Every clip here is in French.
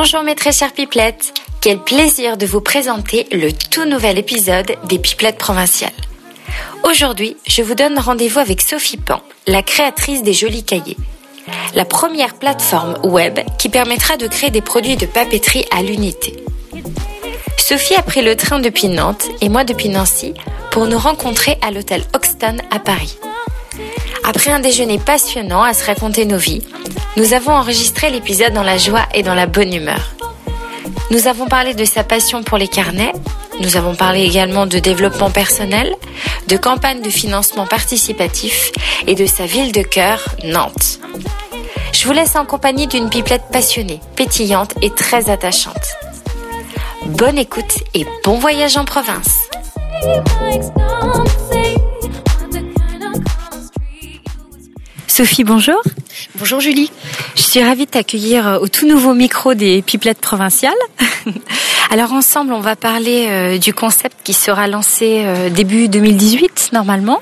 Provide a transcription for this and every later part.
Bonjour mes très chères pipelettes, quel plaisir de vous présenter le tout nouvel épisode des Pipelettes provinciales. Aujourd'hui, je vous donne rendez-vous avec Sophie Pean, la créatrice des Jolis Cahiers. La première plateforme web qui permettra de créer des produits de papeterie à l'unité. Sophie a pris le train depuis Nantes et moi depuis Nancy pour nous rencontrer à l'hôtel Hoxton à Paris. Après un déjeuner passionnant à se raconter nos vies, nous avons enregistré l'épisode dans la joie et dans la bonne humeur. Nous avons parlé de sa passion pour les carnets, nous avons parlé également de développement personnel, de campagne de financement participatif et de sa ville de cœur, Nantes. Je vous laisse en compagnie d'une pipelette passionnée, pétillante et très attachante. Bonne écoute et bon voyage en province. Sophie, bonjour. Bonjour Julie. Je suis ravie de t'accueillir au tout nouveau micro des Pipelettes provinciales. Alors ensemble, on va parler du concept qui sera lancé début 2018 normalement,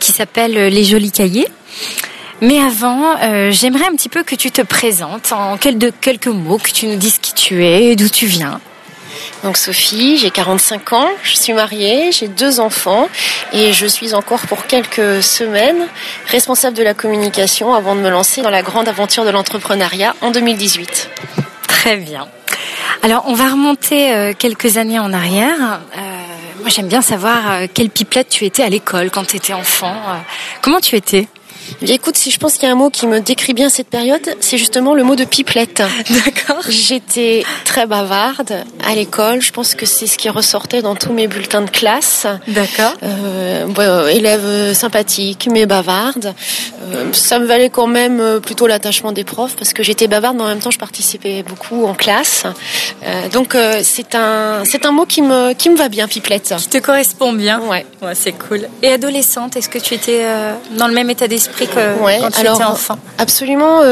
qui s'appelle Les Jolis Cahiers. Mais avant, j'aimerais un petit peu que tu te présentes en quelques mots, que tu nous dises qui tu es et d'où tu viens. Donc Sophie, j'ai 45 ans, je suis mariée, j'ai 2 enfants et je suis encore pour quelques semaines responsable de la communication avant de me lancer dans la grande aventure de l'entrepreneuriat en 2018. Très bien. Alors on va remonter quelques années en arrière. Moi j'aime bien savoir quelle pipelette tu étais à l'école quand tu étais enfant. Comment tu étais ? Bien, écoute, si je pense qu'il y a un mot qui me décrit bien cette période, c'est justement le mot de pipelette. D'accord. J'étais très bavarde à l'école. Je pense que c'est ce qui ressortait dans tous mes bulletins de classe. D'accord. Élève sympathique, mais bavarde. Ça me valait quand même plutôt l'attachement des profs parce que j'étais bavarde, mais en même temps, je participais beaucoup en classe. C'est un mot qui me va bien, pipelette. Qui te correspond bien. Ouais, c'est cool. Et adolescente, est-ce que tu étais dans le même état d'esprit quand tu étais enfant? Absolument,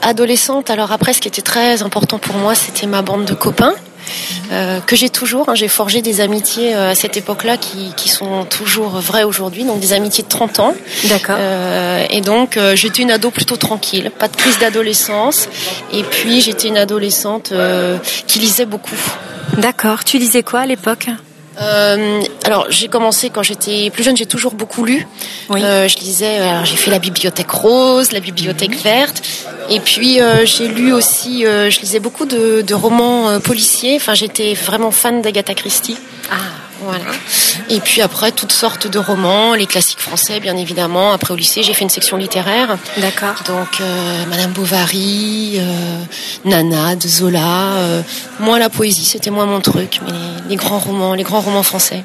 adolescente. Alors après, ce qui était très important pour moi, c'était ma bande de copains. Que j'ai toujours, j'ai forgé des amitiés à cette époque-là qui sont toujours vraies aujourd'hui, donc des amitiés de 30 ans. D'accord. Et donc j'étais une ado plutôt tranquille, pas de crise d'adolescence, et puis j'étais une adolescente qui lisait beaucoup. D'accord, tu lisais quoi à l'époque ? Alors j'ai commencé quand j'étais plus jeune, j'ai toujours beaucoup lu. Oui. Je lisais. Alors j'ai fait la bibliothèque rose, la bibliothèque verte, et puis j'ai lu aussi. Je lisais beaucoup de romans policiers. Enfin, j'étais vraiment fan d'Agatha Christie. Ah. Voilà. Et puis après, toutes sortes de romans, les classiques français, bien évidemment. Après, au lycée, j'ai fait une section littéraire. D'accord. Donc, Madame Bovary, Nana, de Zola. Moi, la poésie, c'était moi mon truc, mais les grands romans français.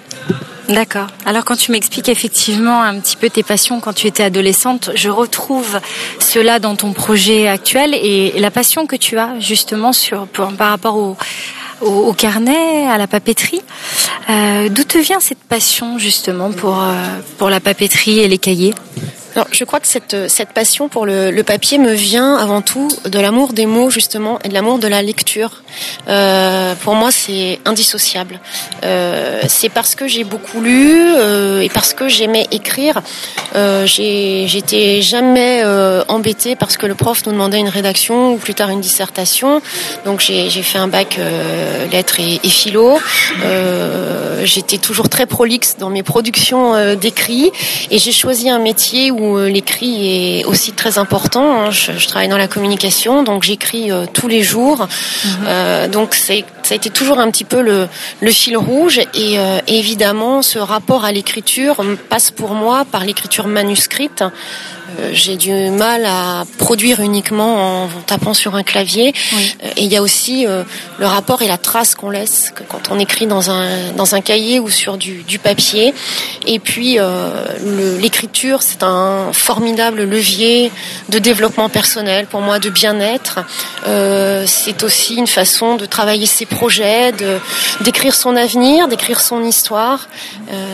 D'accord. Alors, quand tu m'expliques effectivement un petit peu tes passions quand tu étais adolescente, je retrouve cela dans ton projet actuel et la passion que tu as justement par rapport au carnet, à la papeterie. D'où te vient cette passion justement pour la papeterie et les cahiers ? Alors, je crois que cette passion pour le papier me vient avant tout de l'amour des mots justement et de l'amour de la lecture. Pour moi, c'est indissociable. C'est parce que j'ai beaucoup lu et parce que j'aimais écrire. J'étais jamais embêtée parce que le prof nous demandait une rédaction ou plus tard une dissertation. Donc j'ai fait un bac lettres et philo. J'étais toujours très prolixe dans mes productions d'écrits et j'ai choisi un métier où l'écrit est aussi très important. Je travaille dans la communication, donc j'écris tous les jours. Mm-hmm. Donc ça a été toujours un petit peu le fil rouge. Et évidemment, ce rapport à l'écriture passe pour moi par l'écriture manuscrite. J'ai du mal à produire uniquement en tapant sur un clavier. Oui. Et il y a aussi le rapport et la trace qu'on laisse quand on écrit dans un cahier ou sur du papier. Et puis l'écriture, c'est un formidable levier de développement personnel pour moi, de bien-être. C'est aussi une façon de travailler ses projets, d'écrire son avenir, d'écrire son histoire.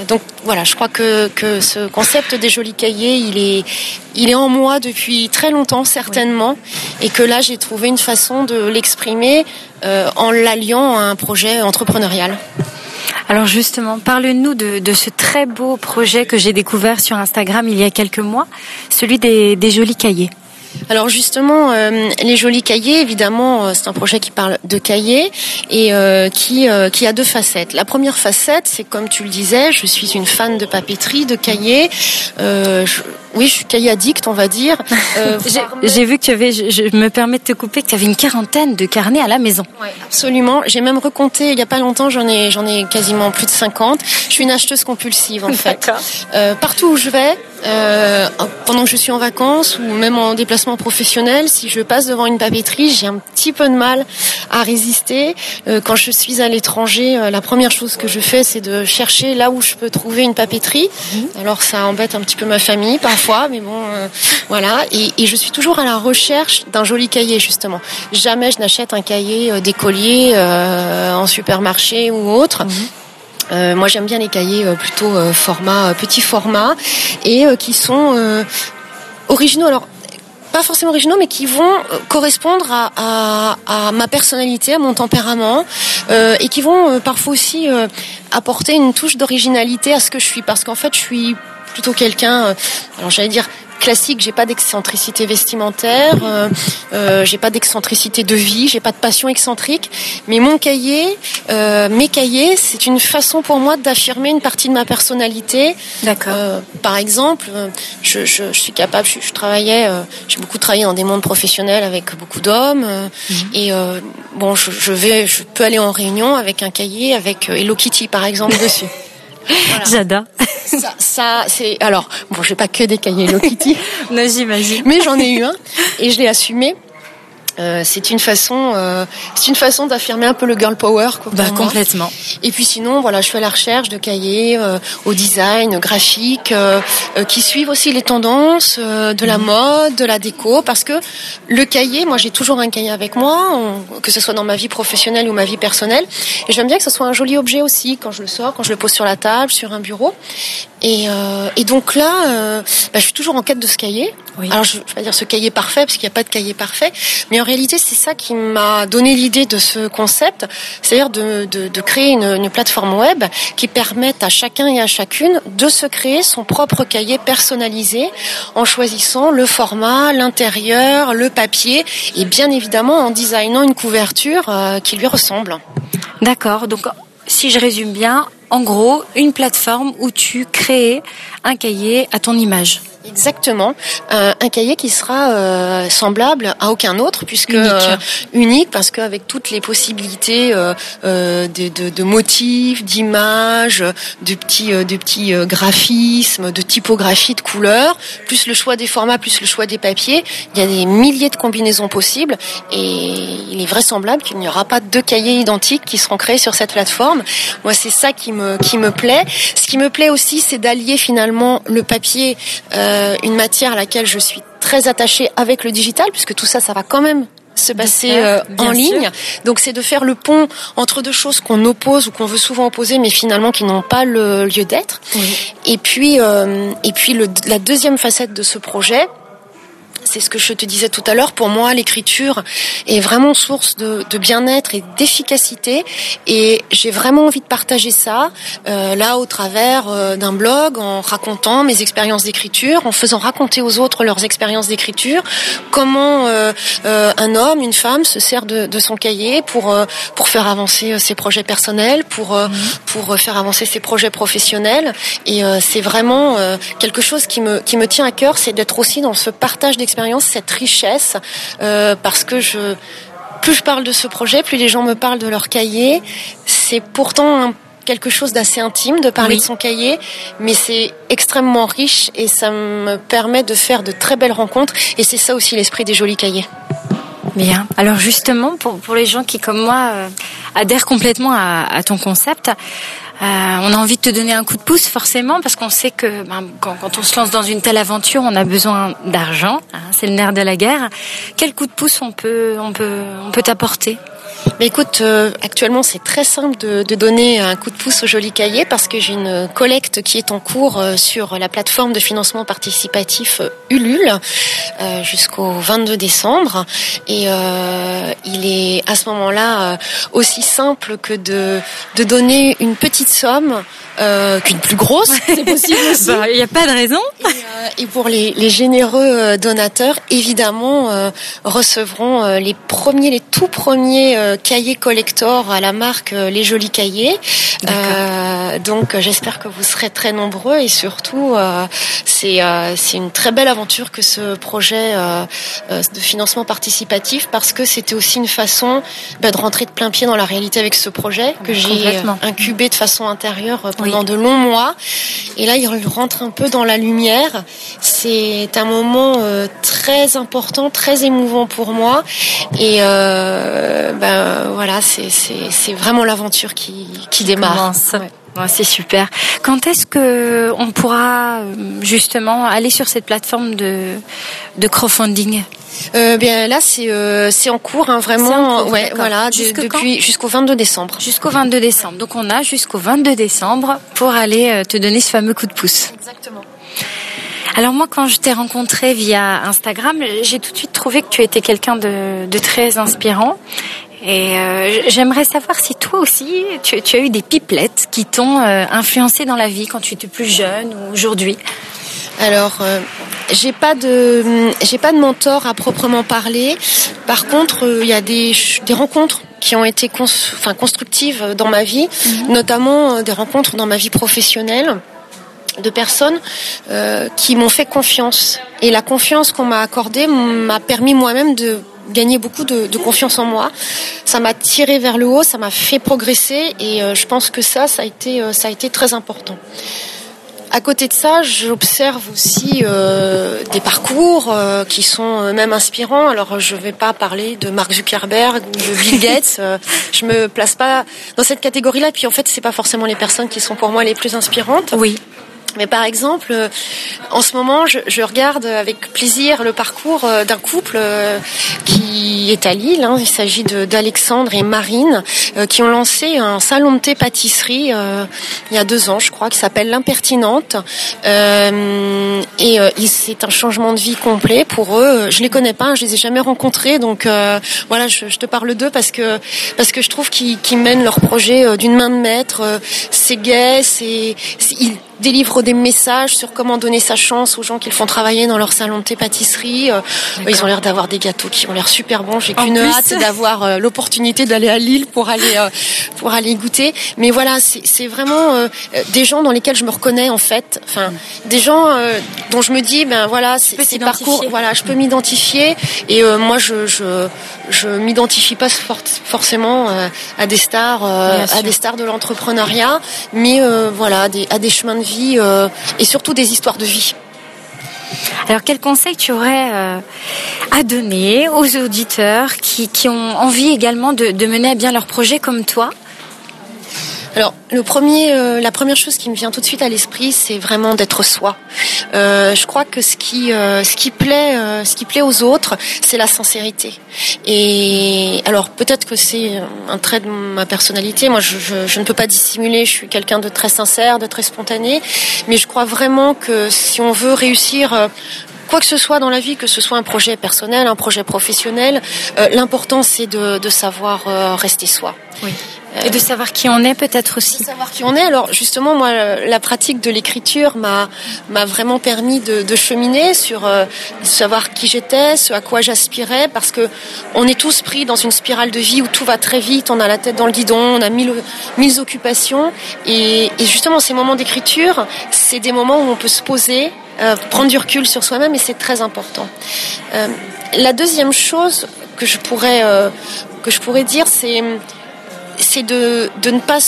Donc voilà, je crois que ce concept des Jolis Cahiers, il est en moi depuis très longtemps, certainement, oui. Et que là, j'ai trouvé une façon de l'exprimer en l'alliant à un projet entrepreneurial. Alors justement, parle-nous de ce très beau projet que j'ai découvert sur Instagram il y a quelques mois, celui des Jolis Cahiers. Alors justement, Les Jolis Cahiers, évidemment, c'est un projet qui parle de cahiers et qui a deux facettes. La première facette, c'est comme tu le disais, je suis une fan de papeterie, de cahiers. Je suis cahier addict, on va dire. J'ai vu que tu avais, je me permets de te couper, que tu avais une quarantaine de carnets à la maison. Ouais, absolument. J'ai même recompté, il n'y a pas longtemps, j'en ai quasiment plus de 50. Je suis une acheteuse compulsive, en fait. D'accord. Partout où je vais, pendant que je suis en vacances ou même en déplacement professionnel, si je passe devant une papeterie, j'ai un petit peu de mal à résister. Quand je suis à l'étranger, la première chose que je fais, c'est de chercher là où je peux trouver une papeterie. Alors ça embête un petit peu ma famille parfois, mais bon, voilà. Et je suis toujours à la recherche d'un joli cahier, justement. Jamais je n'achète un cahier d'écolier en supermarché ou autre. Moi, j'aime bien les cahiers plutôt petit format et qui sont originaux. Alors, pas forcément originaux, mais qui vont correspondre à ma personnalité, à mon tempérament, et qui vont parfois aussi apporter une touche d'originalité à ce que je suis. Parce qu'en fait, je suis plutôt quelqu'un, alors j'allais dire classique, j'ai pas d'excentricité vestimentaire, j'ai pas d'excentricité de vie, j'ai pas de passion excentrique, mais mes cahiers, c'est une façon pour moi d'affirmer une partie de ma personnalité. D'accord. Par exemple, je suis capable, j'ai beaucoup travaillé dans des mondes professionnels avec beaucoup d'hommes, et je peux aller en réunion avec un cahier avec Hello Kitty par exemple dessus. Voilà. J'adore. Ça, c'est. Alors, bon, j'ai pas que des cahiers Hello Kitty. Non, j'imagine. Mais j'en ai eu un et je l'ai assumé. C'est une façon d'affirmer un peu le girl power, quoi. Bah, complètement. Et puis sinon, voilà, je suis à la recherche de cahiers au design graphique qui suivent aussi les tendances de la mode, de la déco, parce que le cahier, moi, j'ai toujours un cahier avec moi, que ce soit dans ma vie professionnelle ou ma vie personnelle. Et j'aime bien que ce soit un joli objet aussi quand je le sors, quand je le pose sur la table, sur un bureau. Et donc là, je suis toujours en quête de ce cahier. Oui. Alors, je vais pas dire ce cahier parfait, parce qu'il n'y a pas de cahier parfait, mais en réalité, c'est ça qui m'a donné l'idée de ce concept, c'est-à-dire de créer une plateforme web qui permette à chacun et à chacune de se créer son propre cahier personnalisé en choisissant le format, l'intérieur, le papier et bien évidemment en designant une couverture qui lui ressemble. D'accord, donc si je résume bien, en gros, une plateforme où tu crées un cahier à ton image. Exactement, un cahier qui sera semblable à aucun autre, puisque unique parce qu'avec toutes les possibilités de motifs, d'images, de petits graphismes, de typographies, de couleurs, plus le choix des formats, plus le choix des papiers, il y a des milliers de combinaisons possibles et il est vraisemblable qu'il n'y aura pas deux cahiers identiques qui seront créés sur cette plateforme. Moi, c'est ça qui me plaît. Ce qui me plaît aussi, c'est d'allier finalement le papier, une matière à laquelle je suis très attachée, avec le digital, puisque tout ça, ça va quand même se passer en ligne. Donc c'est de faire le pont entre deux choses qu'on oppose ou qu'on veut souvent opposer, mais finalement qui n'ont pas le lieu d'être. Oui. Et puis la deuxième facette de ce projet, c'est ce que je te disais tout à l'heure. Pour moi, l'écriture est vraiment source de bien-être et d'efficacité. Et j'ai vraiment envie de partager ça, au travers d'un blog, en racontant mes expériences d'écriture, en faisant raconter aux autres leurs expériences d'écriture, comment un homme, une femme se sert de son cahier pour faire avancer ses projets personnels, pour faire avancer ses projets professionnels. Et c'est vraiment quelque chose qui me tient à cœur, c'est d'être aussi dans ce partage d'expériences, cette richesse, parce que plus je parle de ce projet, plus les gens me parlent de leur cahier. C'est pourtant quelque chose d'assez intime de parler de son cahier, mais c'est extrêmement riche et ça me permet de faire de très belles rencontres, et c'est ça aussi l'esprit des Jolis Cahiers. Bien. Alors justement, pour les gens qui, comme moi, adhèrent complètement à ton concept, on a envie de te donner un coup de pouce forcément, parce qu'on sait que quand on se lance dans une telle aventure, on a besoin d'argent, hein, c'est le nerf de la guerre. Quel coup de pouce on peut t'apporter ? Mais écoute, actuellement, c'est très simple de donner un coup de pouce aux Jolis Cahiers parce que j'ai une collecte qui est en cours sur la plateforme de financement participatif Ulule jusqu'au 22 décembre. Et il est à ce moment-là aussi simple que de donner une petite somme qu'une plus grosse, c'est possible aussi. Bah, il n'y a pas de raison. Et pour les généreux donateurs, évidemment, recevront les tout premiers cahiers collector à la marque Les Jolis Cahiers. Donc, j'espère que vous serez très nombreux et surtout, c'est une très belle aventure que ce projet de financement participatif parce que c'était aussi une façon de rentrer de plein pied dans la réalité avec ce projet que j'ai incubé de façon intérieure pendant de longs mois. Et là, il rentre un peu dans la lumière. C'est un moment très important, très émouvant pour moi. Et voilà, c'est vraiment l'aventure qui démarre. Ouais. Ouais, c'est super. Quand est-ce que on pourra justement aller sur cette plateforme de crowdfunding? Bien là c'est en cours hein, vraiment. C'est en cours, ouais, voilà, jusqu'au 22 décembre. Jusqu'au 22 décembre. Donc on a jusqu'au 22 décembre pour aller te donner ce fameux coup de pouce. Exactement. Alors moi, quand je t'ai rencontrée via Instagram, j'ai tout de suite trouvé que tu étais quelqu'un de très inspirant. Et j'aimerais savoir si toi aussi, tu as eu des pipelettes qui t'ont influencé dans la vie quand tu étais plus jeune ou aujourd'hui. Alors, j'ai pas de mentor à proprement parler. Par contre, il y a des rencontres qui ont été constructives dans ma vie, notamment des rencontres dans ma vie professionnelle de personnes qui m'ont fait confiance. Et la confiance qu'on m'a accordée m'a permis moi-même de gagner beaucoup de confiance en moi. Ça m'a tiré vers le haut, ça m'a fait progresser et je pense que ça a été très important. À côté de ça, j'observe aussi des parcours qui sont même inspirants. Alors, je ne vais pas parler de Mark Zuckerberg ou de Bill Gates. Je me place pas dans cette catégorie-là. Puis, en fait, c'est pas forcément les personnes qui sont pour moi les plus inspirantes. Oui. Mais par exemple, en ce moment, je regarde avec plaisir le parcours d'un couple qui est à Lille. Hein. Il s'agit d'Alexandre et Marine qui ont lancé un salon de thé-pâtisserie il y a 2 ans, je crois, qui s'appelle L'Impertinente. Et c'est un changement de vie complet pour eux. Je les connais pas, je les ai jamais rencontrés. Donc voilà, je te parle d'eux parce que je trouve qu'ils mènent leur projet d'une main de maître. C'est gai, ils délivrent des messages sur comment donner sa chance aux gens qu'ils font travailler dans leur salon de thé-pâtisserie. Ils ont l'air d'avoir des gâteaux qui ont l'air super bons. J'ai qu'une hâte, c'est d'avoir l'opportunité d'aller à Lille pour aller goûter. Mais voilà, c'est vraiment des gens dans lesquels je me reconnais en fait. Enfin, des gens dont je me dis ces parcours, voilà, je peux m'identifier. Et moi, je m'identifie pas forcément à des stars de l'entrepreneuriat, mais voilà, à des chemins de vie et surtout des histoires de vie. Alors, quel conseil tu aurais à donner aux auditeurs qui ont envie également de mener à bien leur projet comme toi ? Alors, la première chose qui me vient tout de suite à l'esprit, c'est vraiment d'être soi. Je crois que ce qui plaît aux autres, c'est la sincérité. Et alors, peut-être que c'est un trait de ma personnalité. Moi, je ne peux pas dissimuler. Je suis quelqu'un de très sincère, de très spontané. Mais je crois vraiment que si on veut réussir quoi que ce soit dans la vie, que ce soit un projet personnel, un projet professionnel, l'important c'est de savoir rester soi. Oui. Et de savoir qui on est peut-être aussi. De savoir qui on est. Alors justement, moi, la pratique de l'écriture m'a vraiment permis de cheminer sur savoir qui j'étais, ce à quoi j'aspirais, parce que on est tous pris dans une spirale de vie où tout va très vite, on a la tête dans le guidon, on a mille occupations, et justement ces moments d'écriture, c'est des moments où on peut se poser, prendre du recul sur soi-même, et c'est très important. La deuxième chose que je pourrais dire, c'est de ne pas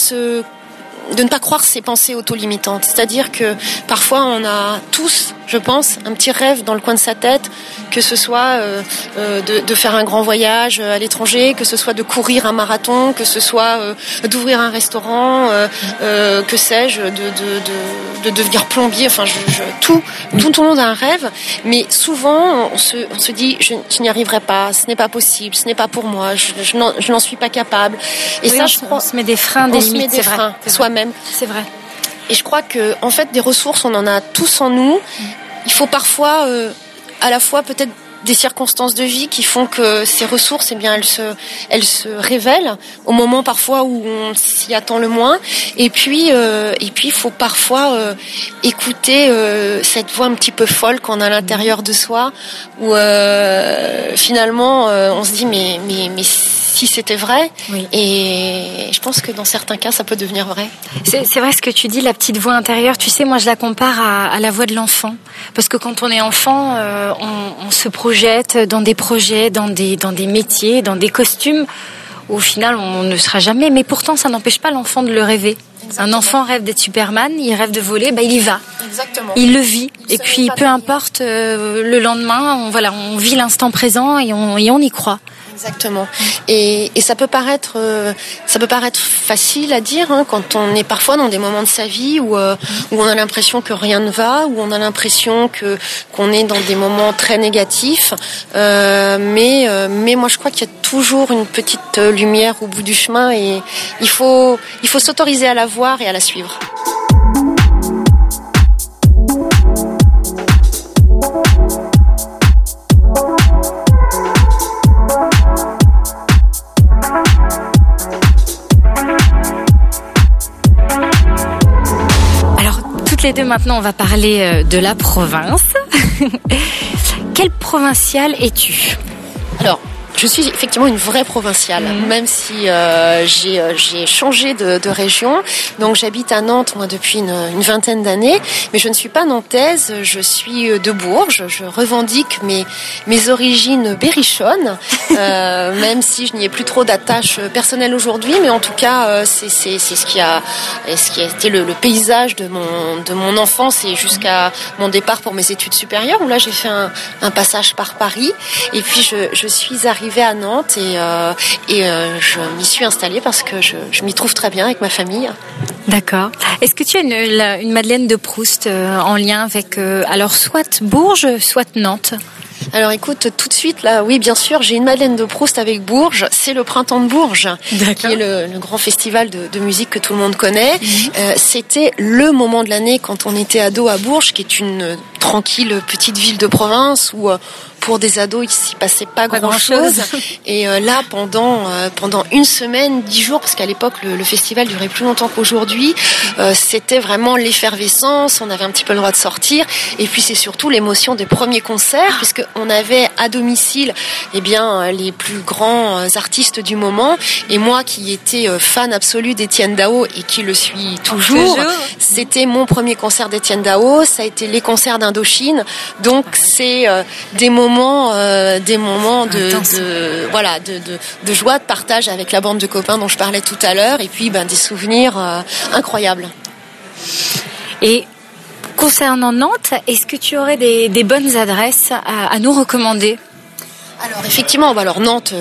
croire ses pensées auto-limitantes. C'est-à-dire que parfois on a tous, je pense, un petit rêve dans le coin de sa tête, que ce soit de faire un grand voyage à l'étranger, que ce soit de courir un marathon, que ce soit d'ouvrir un restaurant, que sais-je, de devenir plombier, enfin tout le monde a un rêve, mais souvent on se dit je n'y arriverai pas, ce n'est pas possible, ce n'est pas pour moi, je n'en suis pas capable. Et oui, ça, je crois, on se met des freins, des limites, c'est vrai, soi-même. C'est vrai. Et je crois que, en fait, des ressources, on en a tous en nous. Il faut parfois, à la fois, peut-être des circonstances de vie qui font que ces ressources, eh bien, elles se révèlent au moment parfois où on s'y attend le moins. Et puis, il faut parfois écouter cette voix un petit peu folle qu'on a à l'intérieur de soi, où finalement, on se dit mais si c'était vrai, oui. Et je pense que dans certains cas, ça peut devenir vrai. C'est vrai ce que tu dis, la petite voix intérieure. Tu sais, moi, je la compare à la voix de l'enfant, parce que quand on est enfant, on se projette dans des projets, dans des métiers, dans des costumes. Où au final, on ne sera jamais. Mais pourtant, ça n'empêche pas l'enfant de le rêver. Exactement. Un enfant rêve d'être Superman, il rêve de voler, il y va. Exactement. Il le vit. Et puis, peu importe, le lendemain, on vit l'instant présent et on y croit. Exactement. Et ça peut paraître facile à dire hein, quand on est parfois dans des moments de sa vie où on a l'impression que rien ne va, où on a l'impression qu'on est dans des moments très négatifs. Mais moi je crois qu'il y a toujours une petite lumière au bout du chemin et il faut s'autoriser à la voir et à la suivre. Les deux, maintenant, on va parler de la province. Quelle provinciale es-tu ? Alors, je suis effectivement une vraie provinciale, même si j'ai changé de région. Donc, j'habite à Nantes, moi, depuis une vingtaine d'années. Mais je ne suis pas nantaise, je suis de Bourges. Je revendique mes origines berrichonnes, même si je n'y ai plus trop d'attache personnelle aujourd'hui. Mais en tout cas, c'est ce qui a été le paysage de mon enfance et jusqu'à mon départ pour mes études supérieures, où là, j'ai fait un passage par Paris. Et puis, je suis arrivée à Nantes et je m'y suis installée parce que je m'y trouve très bien avec ma famille. D'accord. Est-ce que tu as une Madeleine de Proust en lien avec alors soit Bourges, soit Nantes ? Alors écoute, tout de suite là, oui bien sûr, j'ai une Madeleine de Proust avec Bourges, c'est le Printemps de Bourges. D'accord. Qui est le grand festival de musique que tout le monde connaît. C'était le moment de l'année quand on était ado à Bourges, qui est une tranquille petite ville de province où pour des ados, il s'y passait pas grand-chose. Et là, pendant une semaine, 10 jours, parce qu'à l'époque, le festival durait plus longtemps qu'aujourd'hui, c'était vraiment l'effervescence, on avait un petit peu le droit de sortir. Et puis, c'est surtout l'émotion des premiers concerts, puisqu'on avait à domicile eh bien, les plus grands artistes du moment. Et moi, qui étais fan absolue d'Étienne Dao et qui le suis toujours, c'était mon premier concert d'Étienne Dao, ça a été les concerts d'Indochine. Donc, c'est des moments de joie, de partage avec la bande de copains dont je parlais tout à l'heure, et puis des souvenirs incroyables. Et concernant Nantes, est-ce que tu aurais des bonnes adresses à nous recommander ? Alors effectivement, Nantes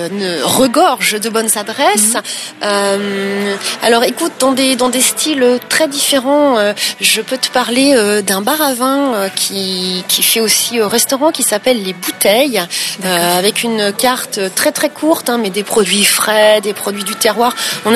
regorge de bonnes adresses. Alors écoute, dans des styles très différents, je peux te parler d'un bar à vin qui fait aussi restaurant qui s'appelle Les Bouteilles, avec une carte très très courte, mais des produits frais, des produits du terroir. On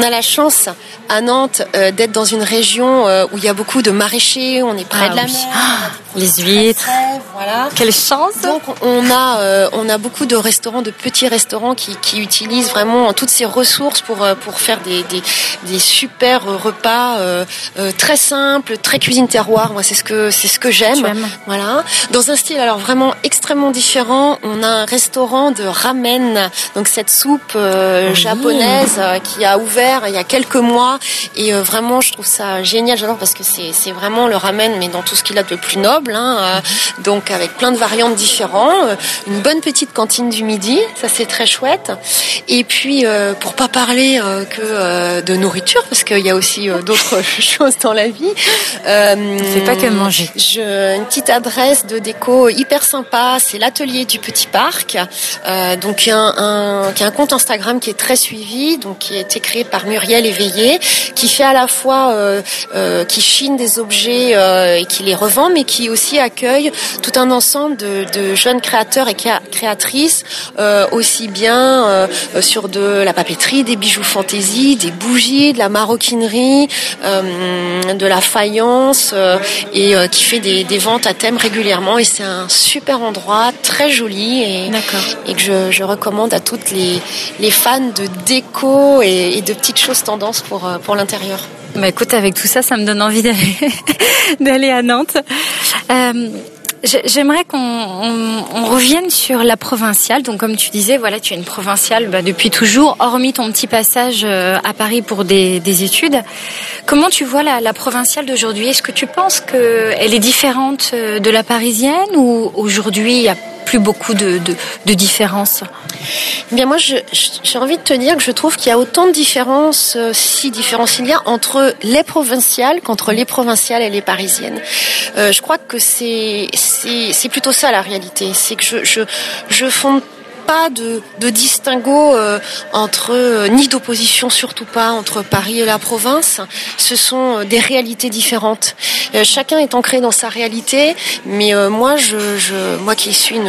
a la chance à Nantes d'être dans une région où il y a beaucoup de maraîchers, on est près de la mer. Les huîtres. Frais, voilà. Quelle chance. Donc on a beaucoup de restaurants, de petits restaurants qui utilisent vraiment toutes ces ressources pour faire des super repas très simples, très cuisine terroir. Moi c'est ce que j'aime. Voilà. Dans un style alors vraiment extrêmement différent, on a un restaurant de ramen. Donc cette soupe japonaise qui a ouvert il y a quelques mois et vraiment je trouve ça génial, j'adore parce que c'est vraiment le ramen mais dans tout ce qu'il a de plus noble. Donc donc avec plein de variantes différentes, une bonne petite cantine du midi, ça c'est très chouette. Et puis pour pas parler que de nourriture, parce qu'il y a aussi d'autres choses dans la vie. C'est pas que manger. Une petite adresse de déco hyper sympa, c'est l'atelier du petit parc, donc un compte Instagram qui est très suivi, donc qui a été créé par Muriel Éveillé, qui fait à la fois qui chine des objets et qui les revend, mais qui aussi accueille tout un ensemble de jeunes créateurs et créatrices, aussi bien sur de la papeterie, des bijoux fantaisie, des bougies, de la maroquinerie, de la faïence, et qui fait des ventes à thème régulièrement, et c'est un super endroit très joli et que je recommande à toutes les fans de déco et de petites choses tendances pour l'intérieur. Bah écoute, avec tout ça, ça me donne envie d'aller à Nantes. J'aimerais qu'on revienne sur la provinciale. Donc, comme tu disais, voilà, tu es une provinciale depuis toujours, hormis ton petit passage à Paris pour des études. Comment tu vois la provinciale d'aujourd'hui ? Est-ce que tu penses qu'elle est différente de la parisienne, ou aujourd'hui, il y a plus beaucoup de différences ? Eh bien, moi, j'ai envie de te dire que je trouve qu'il y a autant de différences, si différences il y a, entre les provinciales qu'entre les provinciales et les parisiennes. Je crois que c'est plutôt ça la réalité. C'est que je fonde pas de distinguo entre ni d'opposition, surtout pas, entre Paris et la province. Ce sont des réalités différentes. Chacun est ancré dans sa réalité, mais moi, moi qui suis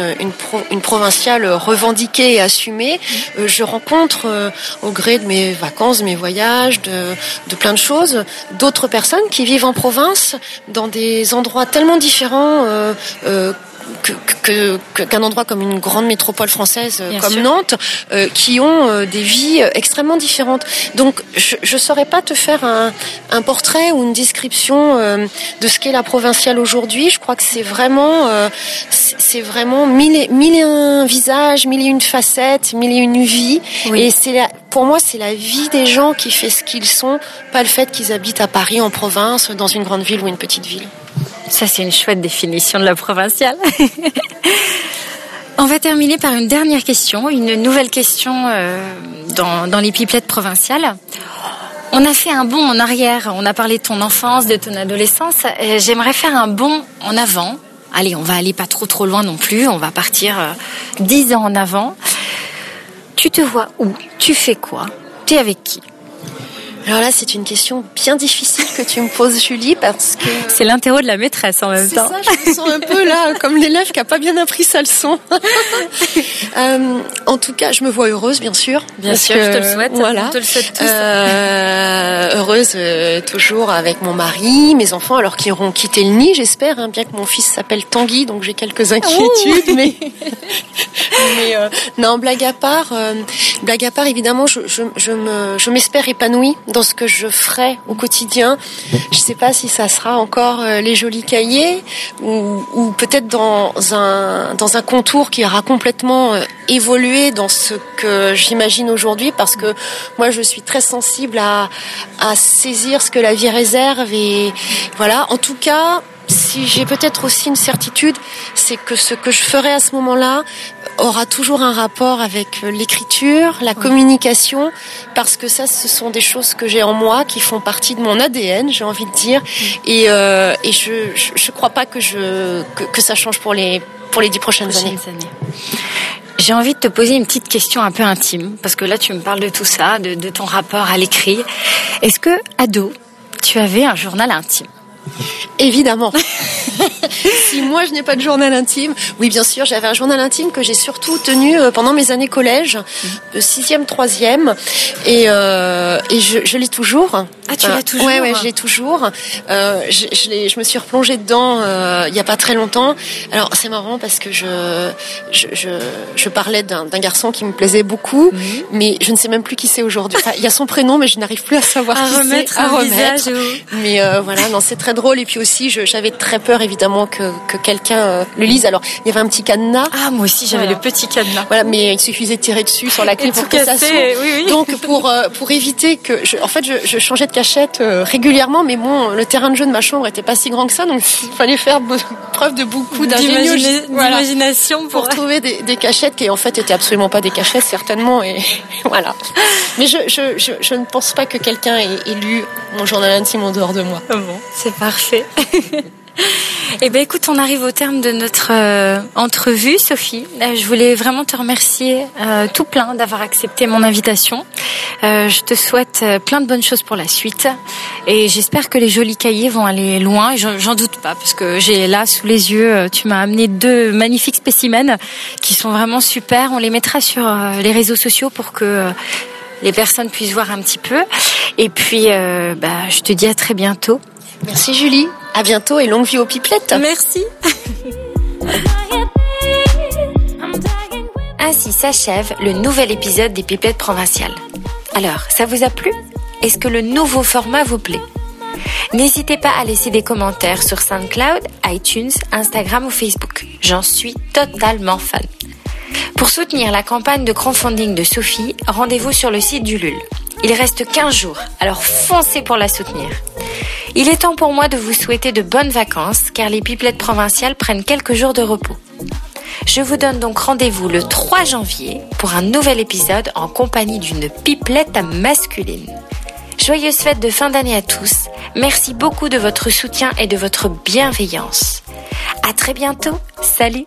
une provinciale revendiquée et assumée, je rencontre au gré de mes vacances, de mes voyages, de plein de choses, d'autres personnes qui vivent en province dans des endroits tellement différents qu'un endroit comme une grande métropole française comme sûr. Nantes, qui ont des vies extrêmement différentes. Donc je saurais pas te faire un portrait ou une description de ce qu'est la provinciale aujourd'hui. Je crois que c'est vraiment mille et un visages, mille et une facettes, mille et une vies. Oui. Et pour moi, c'est la vie des gens qui fait ce qu'ils sont, pas le fait qu'ils habitent à Paris, en province, dans une grande ville ou une petite ville. Ça, c'est une chouette définition de la provinciale. On va terminer par une dernière question, une nouvelle question dans les pipelettes provinciales. On a fait un bond en arrière, on a parlé de ton enfance, de ton adolescence. J'aimerais faire un bond en avant. Allez, on va aller pas trop loin non plus, on va partir 10 ans en avant. Tu te vois où ? Tu fais quoi ? T'es avec qui ? Alors là, c'est une question bien difficile que tu me poses, Julie, parce que... C'est l'interro de la maîtresse en même temps. C'est ça, je me sens un peu là, comme l'élève qui n'a pas bien appris sa leçon. En tout cas, je me vois heureuse, bien sûr. Bien sûr, je te le souhaite. Voilà. Je te le souhaite tous. Heureuse, toujours avec mon mari, mes enfants, alors qu'ils auront quitté le nid, j'espère, bien que mon fils s'appelle Tanguy, donc j'ai quelques inquiétudes, mais non, blague à part, évidemment, je m'espère épanouie dans ce que je ferai au quotidien. Je sais pas si ça sera encore les jolis cahiers ou peut-être dans un contour qui aura complètement évolué dans ce que j'imagine aujourd'hui, parce que moi je suis très sensible à saisir ce que la vie réserve, et voilà. En tout cas, si j'ai peut-être aussi une certitude, c'est que ce que je ferai à ce moment-là aura toujours un rapport avec l'écriture, la communication, parce que ça, ce sont des choses que j'ai en moi, qui font partie de mon ADN, j'ai envie de dire, et je crois pas que ça change pour les 10 prochaines années. J'ai envie de te poser une petite question un peu intime, parce que là, tu me parles de tout ça, de ton rapport à l'écrit. Est-ce que, ado, tu avais un journal intime ? Évidemment. Si moi je n'ai pas de journal intime, oui, bien sûr, j'avais un journal intime que j'ai surtout tenu pendant mes années collège, 6e, 3e, et je l'ai toujours. Ah, tu l'as toujours ? Ouais, je l'ai toujours. Je me suis replongée dedans il y a pas très longtemps. Alors c'est marrant parce que je parlais d'un garçon qui me plaisait beaucoup, mais je ne sais même plus qui c'est aujourd'hui. Enfin, il y a son prénom, mais je n'arrive plus à savoir qui c'est. À remettre. Mais voilà, non, c'est très drôle. Et puis aussi, j'avais très peur évidemment que que quelqu'un le lise. Alors, il y avait un petit cadenas. Ah, moi aussi, j'avais le petit cadenas. Voilà, mais il suffisait de tirer dessus sur la clé pour que ça s'ouvre. Oui. Donc, pour éviter que... Je changeais de cachette régulièrement, mais bon, le terrain de jeu de ma chambre n'était pas si grand que ça, donc il fallait faire preuve de beaucoup d'imagination pour trouver des cachettes qui, en fait, étaient absolument pas des cachettes, certainement. Et voilà. Mais je ne pense pas que quelqu'un ait lu mon journal intime en dehors de moi. Ah bon, c'est parfait. Eh bien, écoute, on arrive au terme de notre entrevue, Sophie. Je voulais vraiment te remercier tout plein d'avoir accepté mon invitation. Je te souhaite plein de bonnes choses pour la suite. Et j'espère que les jolis cahiers vont aller loin. J'en doute pas, parce que j'ai là, sous les yeux, tu m'as amené 2 magnifiques spécimens qui sont vraiment super. On les mettra sur les réseaux sociaux pour que... les personnes puissent voir un petit peu. Et puis, je te dis à très bientôt. Merci Julie. À bientôt et longue vie aux pipelettes. Merci. Ainsi s'achève le nouvel épisode des Pipelettes provinciales. Alors, ça vous a plu ? Est-ce que le nouveau format vous plaît ? N'hésitez pas à laisser des commentaires sur SoundCloud, iTunes, Instagram ou Facebook. J'en suis totalement fan. Pour soutenir la campagne de crowdfunding de Sophie, rendez-vous sur le site d'Ulule. Il reste 15 jours, alors foncez pour la soutenir. Il est temps pour moi de vous souhaiter de bonnes vacances, car les pipelettes provinciales prennent quelques jours de repos. Je vous donne donc rendez-vous le 3 janvier pour un nouvel épisode en compagnie d'une pipelette masculine. Joyeuses fêtes de fin d'année à tous. Merci beaucoup de votre soutien et de votre bienveillance. À très bientôt. Salut.